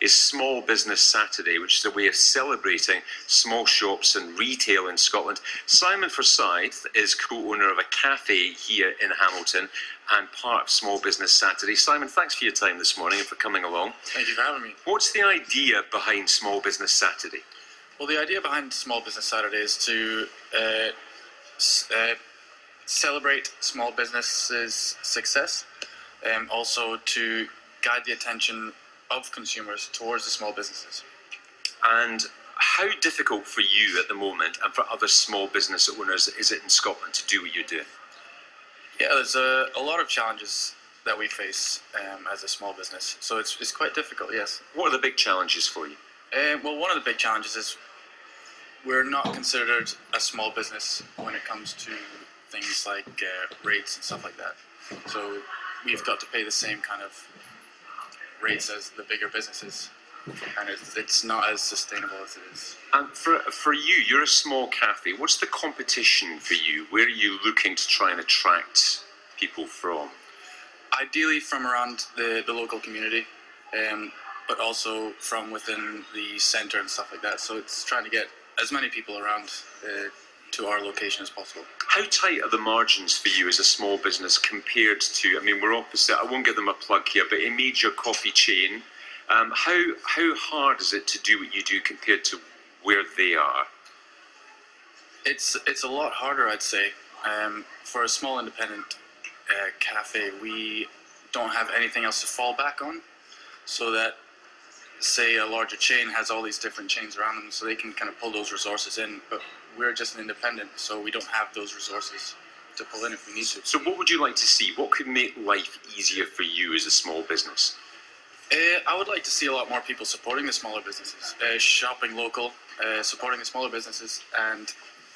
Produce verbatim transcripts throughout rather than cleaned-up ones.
is Small Business Saturday, which is a way of celebrating small shops and retail in Scotland. Simon Forsyth is co-owner of a cafe here in Hamilton and part of Small Business Saturday. Simon, thanks for your time this morning and for coming along. Thank you for having me. What's the idea behind Small Business Saturday? Well, the idea behind Small Business Saturday is to uh, uh, celebrate small businesses' success, and also to guide the attention of consumers towards the small businesses. And how difficult for you at the moment and for other small business owners is it in Scotland to do what you do? Yeah, there's a, a lot of challenges that we face um, as a small business, so it's, it's quite difficult, yes. What are the big challenges for you? Uh, well, one of the big challenges is we're not considered a small business when it comes to things like uh, rates and stuff like that. So we've got to pay the same kind of rates as the bigger businesses, and it's, it's not as sustainable as it is. And for, for you, you're a small cafe. What's the competition for you? Where are you looking to try and attract people from? Ideally from around the, the local community, um, but also from within the centre and stuff like that. So it's trying to get as many people around uh, to our location as possible. How tight are the margins for you as a small business compared to, I mean, we're opposite, I won't give them a plug here, but a major coffee chain, um, how, how hard is it to do what you do compared to where they are? It's, it's a lot harder, I'd say. Um, for a small independent uh, cafe, we don't have anything else to fall back on, so that, say, a larger chain has all these different chains around them, so they can kind of pull those resources in, but we're just an independent, so we don't have those resources to pull in if we need to. So what would you like to see? What could make life easier for you as a small business? Uh, I would like to see a lot more people supporting the smaller businesses, uh, shopping local, uh, supporting the smaller businesses, and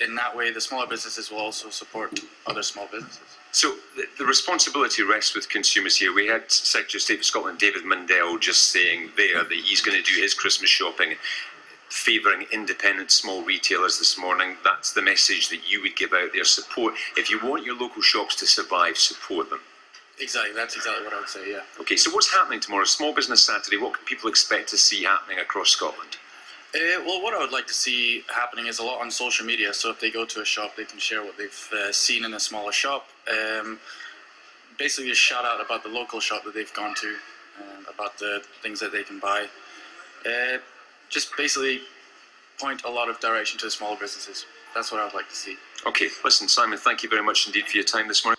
in that way the smaller businesses will also support other small businesses. So the, the responsibility rests with consumers here. We had Secretary of State for Scotland, David Mundell, just saying there that he's going to do his Christmas shopping favouring independent small retailers this morning. That's the message that you would give out there. Support. If you want your local shops to survive, support them. Exactly, that's exactly what I would say, yeah. Okay, so what's happening tomorrow? Small Business Saturday, what can people expect to see happening across Scotland? Uh, well, what I would like to see happening is a lot on social media. So if they go to a shop, they can share what they've uh, seen in a smaller shop. Um, basically a shout out about the local shop that they've gone to, um, about the things that they can buy. Uh, Just basically point a lot of direction to the smaller businesses. That's what I'd like to see. Okay, listen, Simon, thank you very much indeed for your time this morning.